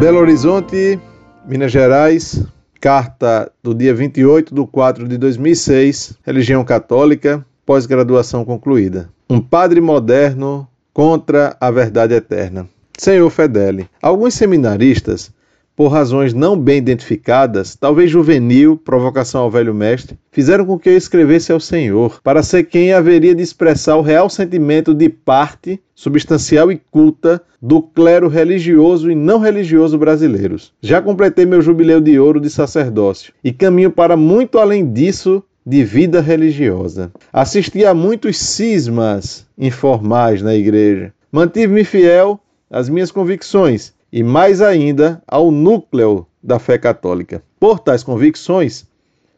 Belo Horizonte, Minas Gerais, carta do dia 28 de 4 de 2006, religião católica, pós-graduação concluída. Um padre moderno contra a verdade eterna. Senhor Fedeli, alguns seminaristas, por razões não bem identificadas, talvez juvenil, provocação ao velho mestre, fizeram com que eu escrevesse ao Senhor, para ser quem haveria de expressar o real sentimento de parte, substancial e culta, do clero religioso e não religioso brasileiros. Já completei meu jubileu de ouro de sacerdócio, e caminho para muito além disso, de vida religiosa. Assisti a muitos cismas informais na igreja. Mantive-me fiel às minhas convicções, e mais ainda ao núcleo da fé católica. Por tais convicções,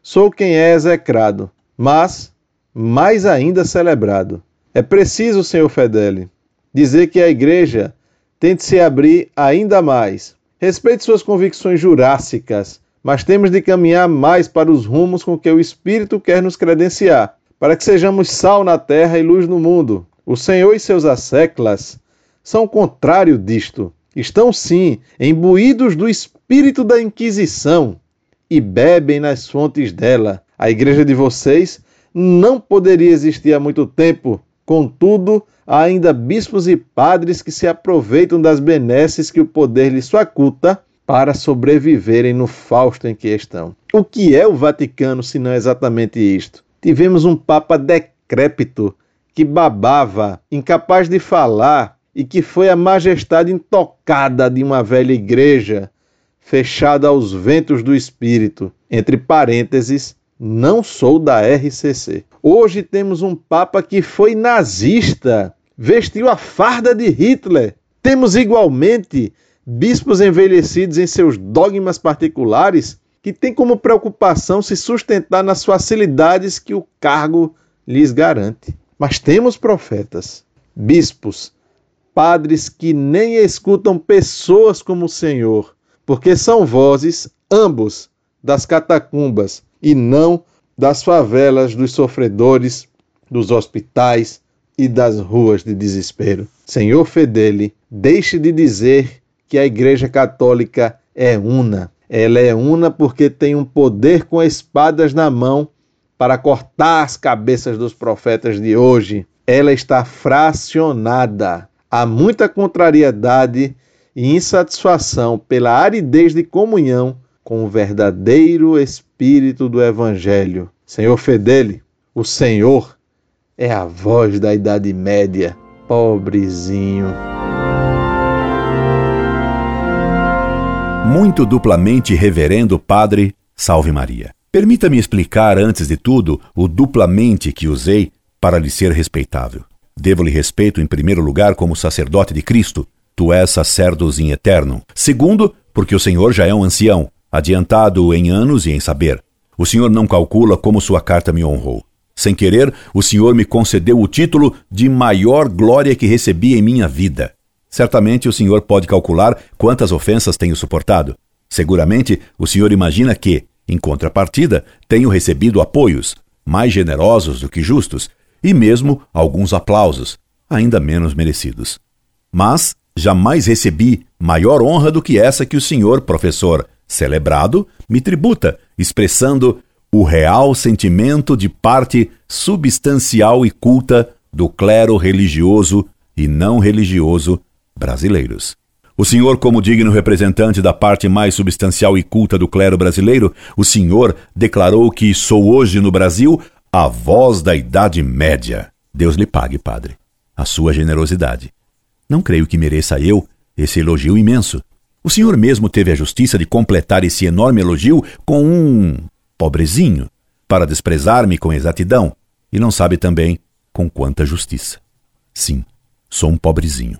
sou quem é execrado, mas mais ainda celebrado. É preciso, Senhor Fedeli, dizer que a Igreja tente se abrir ainda mais. Respeite suas convicções jurássicas, mas temos de caminhar mais para os rumos com que o Espírito quer nos credenciar, para que sejamos sal na terra e luz no mundo. O Senhor e seus asseclas são o contrário disto. Estão, sim, imbuídos do espírito da Inquisição e bebem nas fontes dela. A igreja de vocês não poderia existir há muito tempo. Contudo, há ainda bispos e padres que se aproveitam das benesses que o poder lhes faculta para sobreviverem no fausto em que estão. O que é o Vaticano, se não exatamente isto? Tivemos um papa decrépito que babava, incapaz de falar, e que foi a majestade intocada de uma velha igreja, fechada aos ventos do espírito. Entre parênteses, não sou da RCC. Hoje temos um papa que foi nazista, vestiu a farda de Hitler. Temos igualmente bispos envelhecidos em seus dogmas particulares, que têm como preocupação se sustentar nas facilidades que o cargo lhes garante. Mas temos profetas, bispos, padres que nem escutam pessoas como o Senhor, porque são vozes, ambos, das catacumbas e não das favelas, dos sofredores, dos hospitais e das ruas de desespero. Senhor Fedeli, deixe de dizer que a Igreja Católica é una. Ela é una porque tem um poder com espadas na mão para cortar as cabeças dos profetas de hoje. Ela está fracionada. Há muita contrariedade e insatisfação pela aridez de comunhão com o verdadeiro espírito do Evangelho. Senhor Fedeli, o Senhor é a voz da Idade Média, pobrezinho. Muito duplamente reverendo Padre, salve Maria. Permita-me explicar, antes de tudo, o duplamente que usei para lhe ser respeitável. Devo-lhe respeito, em primeiro lugar, como sacerdote de Cristo. Tu és sacerdos in eternum. Segundo, porque o Senhor já é um ancião, adiantado em anos e em saber. O Senhor não calcula como sua carta me honrou. Sem querer, o Senhor me concedeu o título de maior glória que recebi em minha vida. Certamente o Senhor pode calcular quantas ofensas tenho suportado. Seguramente, o Senhor imagina que, em contrapartida, tenho recebido apoios, mais generosos do que justos, e mesmo alguns aplausos, ainda menos merecidos. Mas jamais recebi maior honra do que essa que o senhor, professor celebrado, me tributa, expressando o real sentimento de parte substancial e culta do clero religioso e não religioso brasileiros. O senhor, como digno representante da parte mais substancial e culta do clero brasileiro, o senhor declarou que sou hoje no Brasil a voz da Idade Média. Deus lhe pague, padre, a sua generosidade. Não creio que mereça eu esse elogio imenso. O senhor mesmo teve a justiça de completar esse enorme elogio com um pobrezinho, para desprezar-me com exatidão, e não sabe também com quanta justiça. Sim, sou um pobrezinho.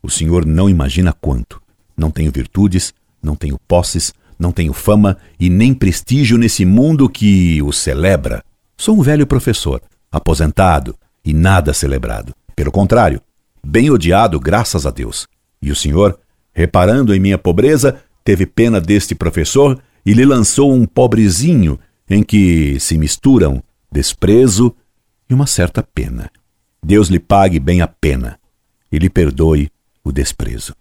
O senhor não imagina quanto. Não tenho virtudes, não tenho posses, não tenho fama e nem prestígio nesse mundo que o celebra. Sou um velho professor, aposentado e nada celebrado. Pelo contrário, bem odiado, graças a Deus. E o senhor, reparando em minha pobreza, teve pena deste professor e lhe lançou um pobrezinho em que se misturam desprezo e uma certa pena. Deus lhe pague bem a pena e lhe perdoe o desprezo.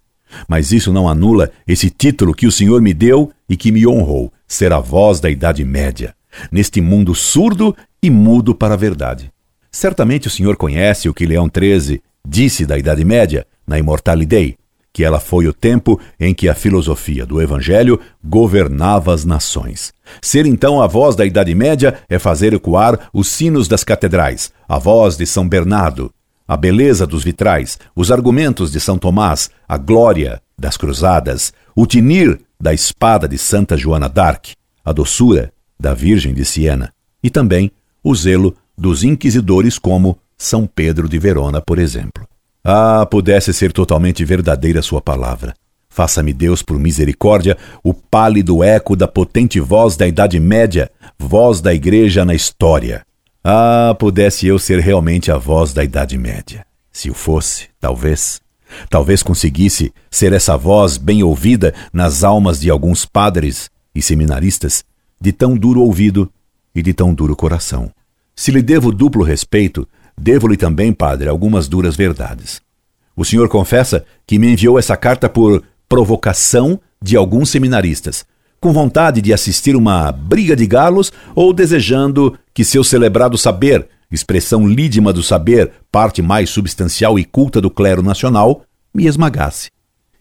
Mas isso não anula esse título que o Senhor me deu e que me honrou, ser a voz da Idade Média, neste mundo surdo e mudo para a verdade. Certamente o Senhor conhece o que Leão XIII disse da Idade Média, na Immortale Dei, que ela foi o tempo em que a filosofia do Evangelho governava as nações. Ser então a voz da Idade Média é fazer ecoar os sinos das catedrais, a voz de São Bernardo, a beleza dos vitrais, os argumentos de São Tomás, a glória das cruzadas, o tinir da espada de Santa Joana d'Arc, a doçura da Virgem de Siena e também o zelo dos inquisidores como São Pedro de Verona, por exemplo. Ah, pudesse ser totalmente verdadeira sua palavra. Faça-me Deus, por misericórdia, o pálido eco da potente voz da Idade Média, voz da Igreja na história. Ah, pudesse eu ser realmente a voz da Idade Média. Se o fosse, talvez conseguisse ser essa voz bem ouvida nas almas de alguns padres e seminaristas de tão duro ouvido e de tão duro coração. Se lhe devo duplo respeito, devo-lhe também, padre, algumas duras verdades. O senhor confessa que me enviou essa carta por provocação de alguns seminaristas, com vontade de assistir uma briga de galos ou desejando que seu celebrado saber, expressão lídima do saber, parte mais substancial e culta do clero nacional, me esmagasse.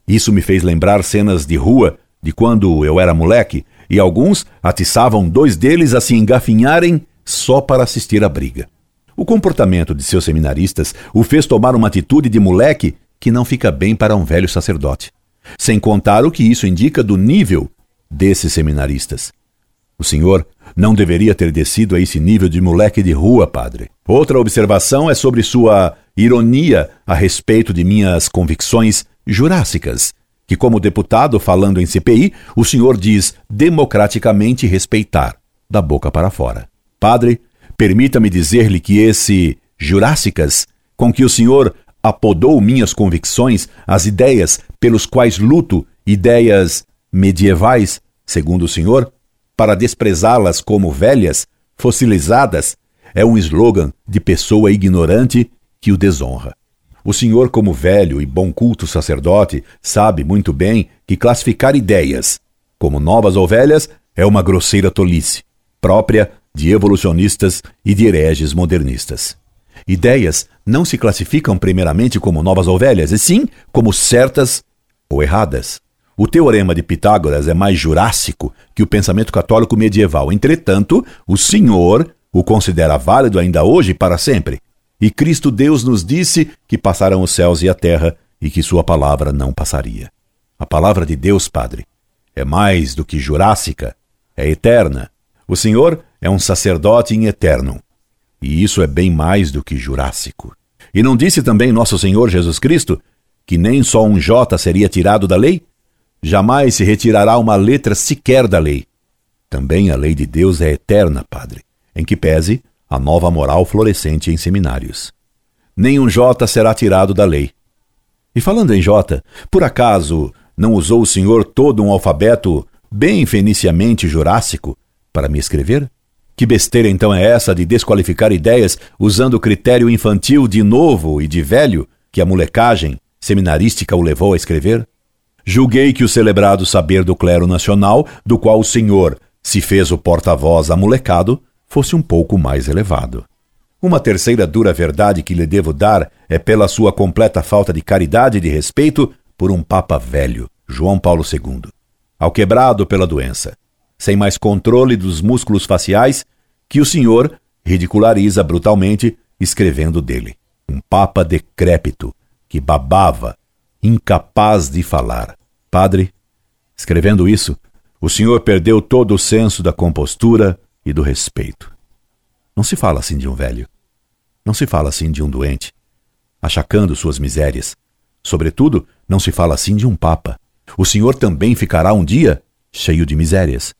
Isso me fez lembrar cenas de rua de quando eu era moleque e alguns atiçavam dois deles a se engafinharem só para assistir à briga. O comportamento de seus seminaristas o fez tomar uma atitude de moleque que não fica bem para um velho sacerdote. Sem contar o que isso indica do nível desses seminaristas. O senhor não deveria ter descido a esse nível de moleque de rua, padre. Outra observação é sobre sua ironia a respeito de minhas convicções jurássicas, que como deputado falando em CPI, o senhor diz democraticamente respeitar, da boca para fora. Padre, permita-me dizer-lhe que esse jurássicas com que o senhor apodou minhas convicções, as ideias pelos quais luto, ideias medievais, segundo o senhor, para desprezá-las como velhas, fossilizadas, é um slogan de pessoa ignorante que o desonra. O senhor, como velho e bom culto sacerdote, sabe muito bem que classificar ideias como novas ou velhas é uma grosseira tolice, própria de evolucionistas e de hereges modernistas. Ideias não se classificam primeiramente como novas ou velhas, e sim como certas ou erradas. O teorema de Pitágoras é mais jurássico que o pensamento católico medieval. Entretanto, o Senhor o considera válido ainda hoje e para sempre. E Cristo Deus nos disse que passarão os céus e a terra e que sua palavra não passaria. A palavra de Deus, padre, é mais do que jurássica, é eterna. O Senhor é um sacerdote in eternum, e isso é bem mais do que jurássico. E não disse também nosso Senhor Jesus Cristo que nem só um jota seria tirado da lei? Jamais se retirará uma letra sequer da lei. Também a lei de Deus é eterna, padre, em que pese a nova moral florescente em seminários. Nenhum jota será tirado da lei. E falando em jota, por acaso não usou o Senhor todo um alfabeto bem feniciamente jurássico para me escrever? Que besteira então é essa de desqualificar ideias usando o critério infantil de novo e de velho que a molecagem seminarística o levou a escrever? Julguei que o celebrado saber do clero nacional, do qual o senhor se fez o porta-voz amolecado, fosse um pouco mais elevado. Uma terceira dura verdade que lhe devo dar é pela sua completa falta de caridade e de respeito por um papa velho, João Paulo II, alquebrado pela doença, sem mais controle dos músculos faciais, que o senhor ridiculariza brutalmente, escrevendo dele. Um papa decrépito, que babava, incapaz de falar. Padre, escrevendo isso, o senhor perdeu todo o senso da compostura e do respeito. Não se fala assim de um velho. Não se fala assim de um doente, achacando suas misérias. Sobretudo, não se fala assim de um papa. O senhor também ficará um dia cheio de misérias.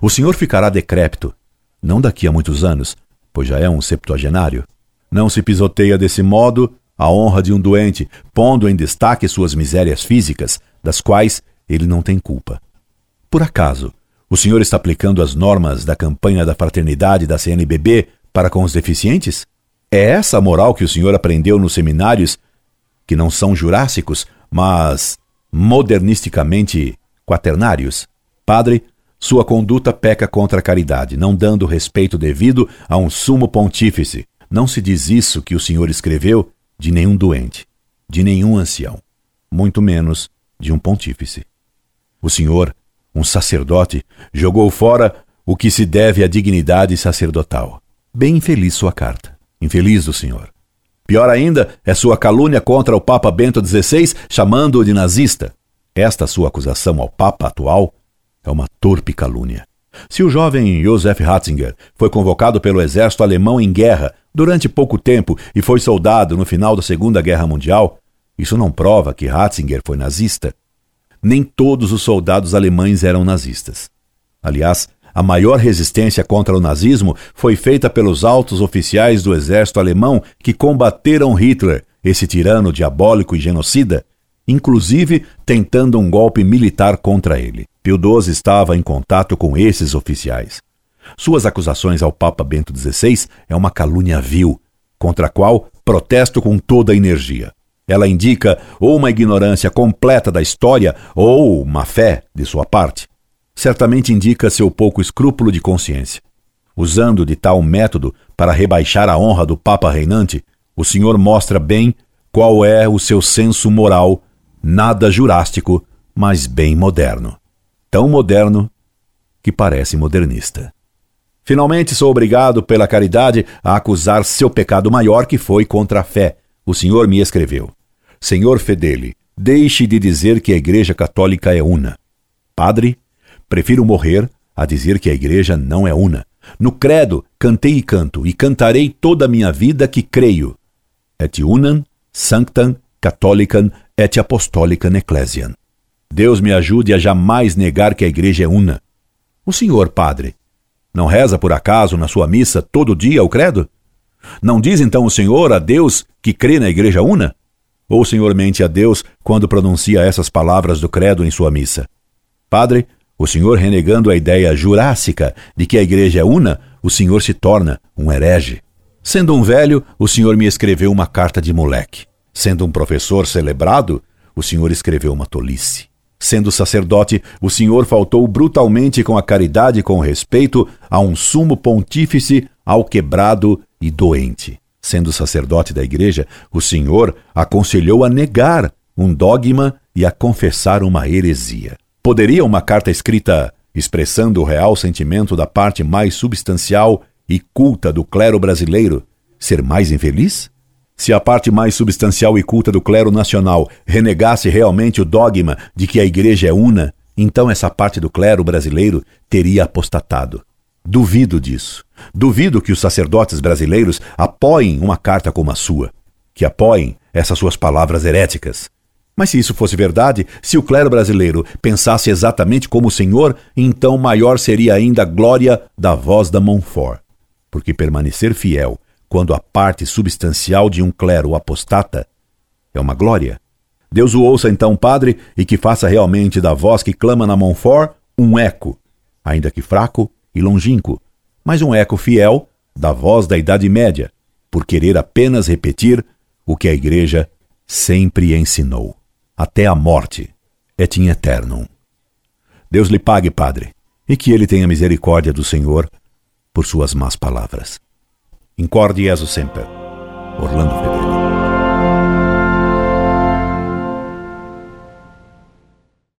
O senhor ficará decrépito, não daqui a muitos anos, pois já é um septuagenário. Não se pisoteia desse modo a honra de um doente, pondo em destaque suas misérias físicas, das quais ele não tem culpa. Por acaso, o senhor está aplicando as normas da campanha da fraternidade da CNBB para com os deficientes? É essa a moral que o senhor aprendeu nos seminários, que não são jurássicos, mas modernisticamente quaternários. Padre, sua conduta peca contra a caridade, não dando respeito devido a um sumo pontífice. Não se diz isso que o senhor escreveu de nenhum doente, de nenhum ancião, muito menos de um pontífice. O senhor, um sacerdote, jogou fora o que se deve à dignidade sacerdotal. Bem infeliz sua carta. Infeliz do senhor. Pior ainda é sua calúnia contra o Papa Bento XVI, chamando-o de nazista. Esta sua acusação ao Papa atual é uma torpe calúnia. Se o jovem Josef Ratzinger foi convocado pelo exército alemão em guerra durante pouco tempo e foi soldado no final da Segunda Guerra Mundial, isso não prova que Ratzinger foi nazista. Nem todos os soldados alemães eram nazistas. Aliás, a maior resistência contra o nazismo foi feita pelos altos oficiais do exército alemão que combateram Hitler, esse tirano diabólico e genocida, inclusive tentando um golpe militar contra ele. Pio XII estava em contato com esses oficiais. Suas acusações ao Papa Bento XVI é uma calúnia vil, contra a qual protesto com toda a energia. Ela indica ou uma ignorância completa da história ou má fé de sua parte. Certamente indica seu pouco escrúpulo de consciência. Usando de tal método para rebaixar a honra do Papa reinante, o senhor mostra bem qual é o seu senso moral, nada jurástico, mas bem moderno. Tão moderno que parece modernista. Finalmente, sou obrigado pela caridade a acusar seu pecado maior, que foi contra a fé. O senhor me escreveu: Senhor Fedeli, deixe de dizer que a Igreja Católica é una. Padre, prefiro morrer a dizer que a igreja não é una. No credo, cantei e canto, e cantarei toda a minha vida que creio. Et unam, sanctam, catholicam, et apostolicam ecclesiam. Deus me ajude a jamais negar que a igreja é una. O senhor, padre, não reza por acaso na sua missa todo dia o credo? Não diz então o senhor a Deus que crê na igreja una? Ou o senhor mente a Deus quando pronuncia essas palavras do credo em sua missa? Padre, o senhor, renegando a ideia jurássica de que a igreja é una, o senhor se torna um herege. Sendo um velho, o senhor me escreveu uma carta de moleque. Sendo um professor celebrado, o senhor escreveu uma tolice. Sendo sacerdote, o senhor faltou brutalmente com a caridade e com o respeito a um sumo pontífice alquebrado e doente. Sendo sacerdote da igreja, o senhor aconselhou a negar um dogma e a confessar uma heresia. Poderia uma carta escrita expressando o real sentimento da parte mais substancial e culta do clero brasileiro ser mais infeliz? Se a parte mais substancial e culta do clero nacional renegasse realmente o dogma de que a igreja é una, então essa parte do clero brasileiro teria apostatado. Duvido disso. Duvido que os sacerdotes brasileiros apoiem uma carta como a sua, que apoiem essas suas palavras heréticas. Mas se isso fosse verdade, se o clero brasileiro pensasse exatamente como o senhor, então maior seria ainda a glória da voz da Montfort. Porque permanecer fiel quando a parte substancial de um clero apostata é uma glória. Deus o ouça então, padre, e que faça realmente da voz que clama na Montfort um eco, ainda que fraco e longínquo, mas um eco fiel da voz da Idade Média, por querer apenas repetir o que a Igreja sempre ensinou. Até a morte, et in eternum. Deus lhe pague, padre, e que ele tenha misericórdia do Senhor por suas más palavras. In corde Jesu semper. Orlando Fedeli.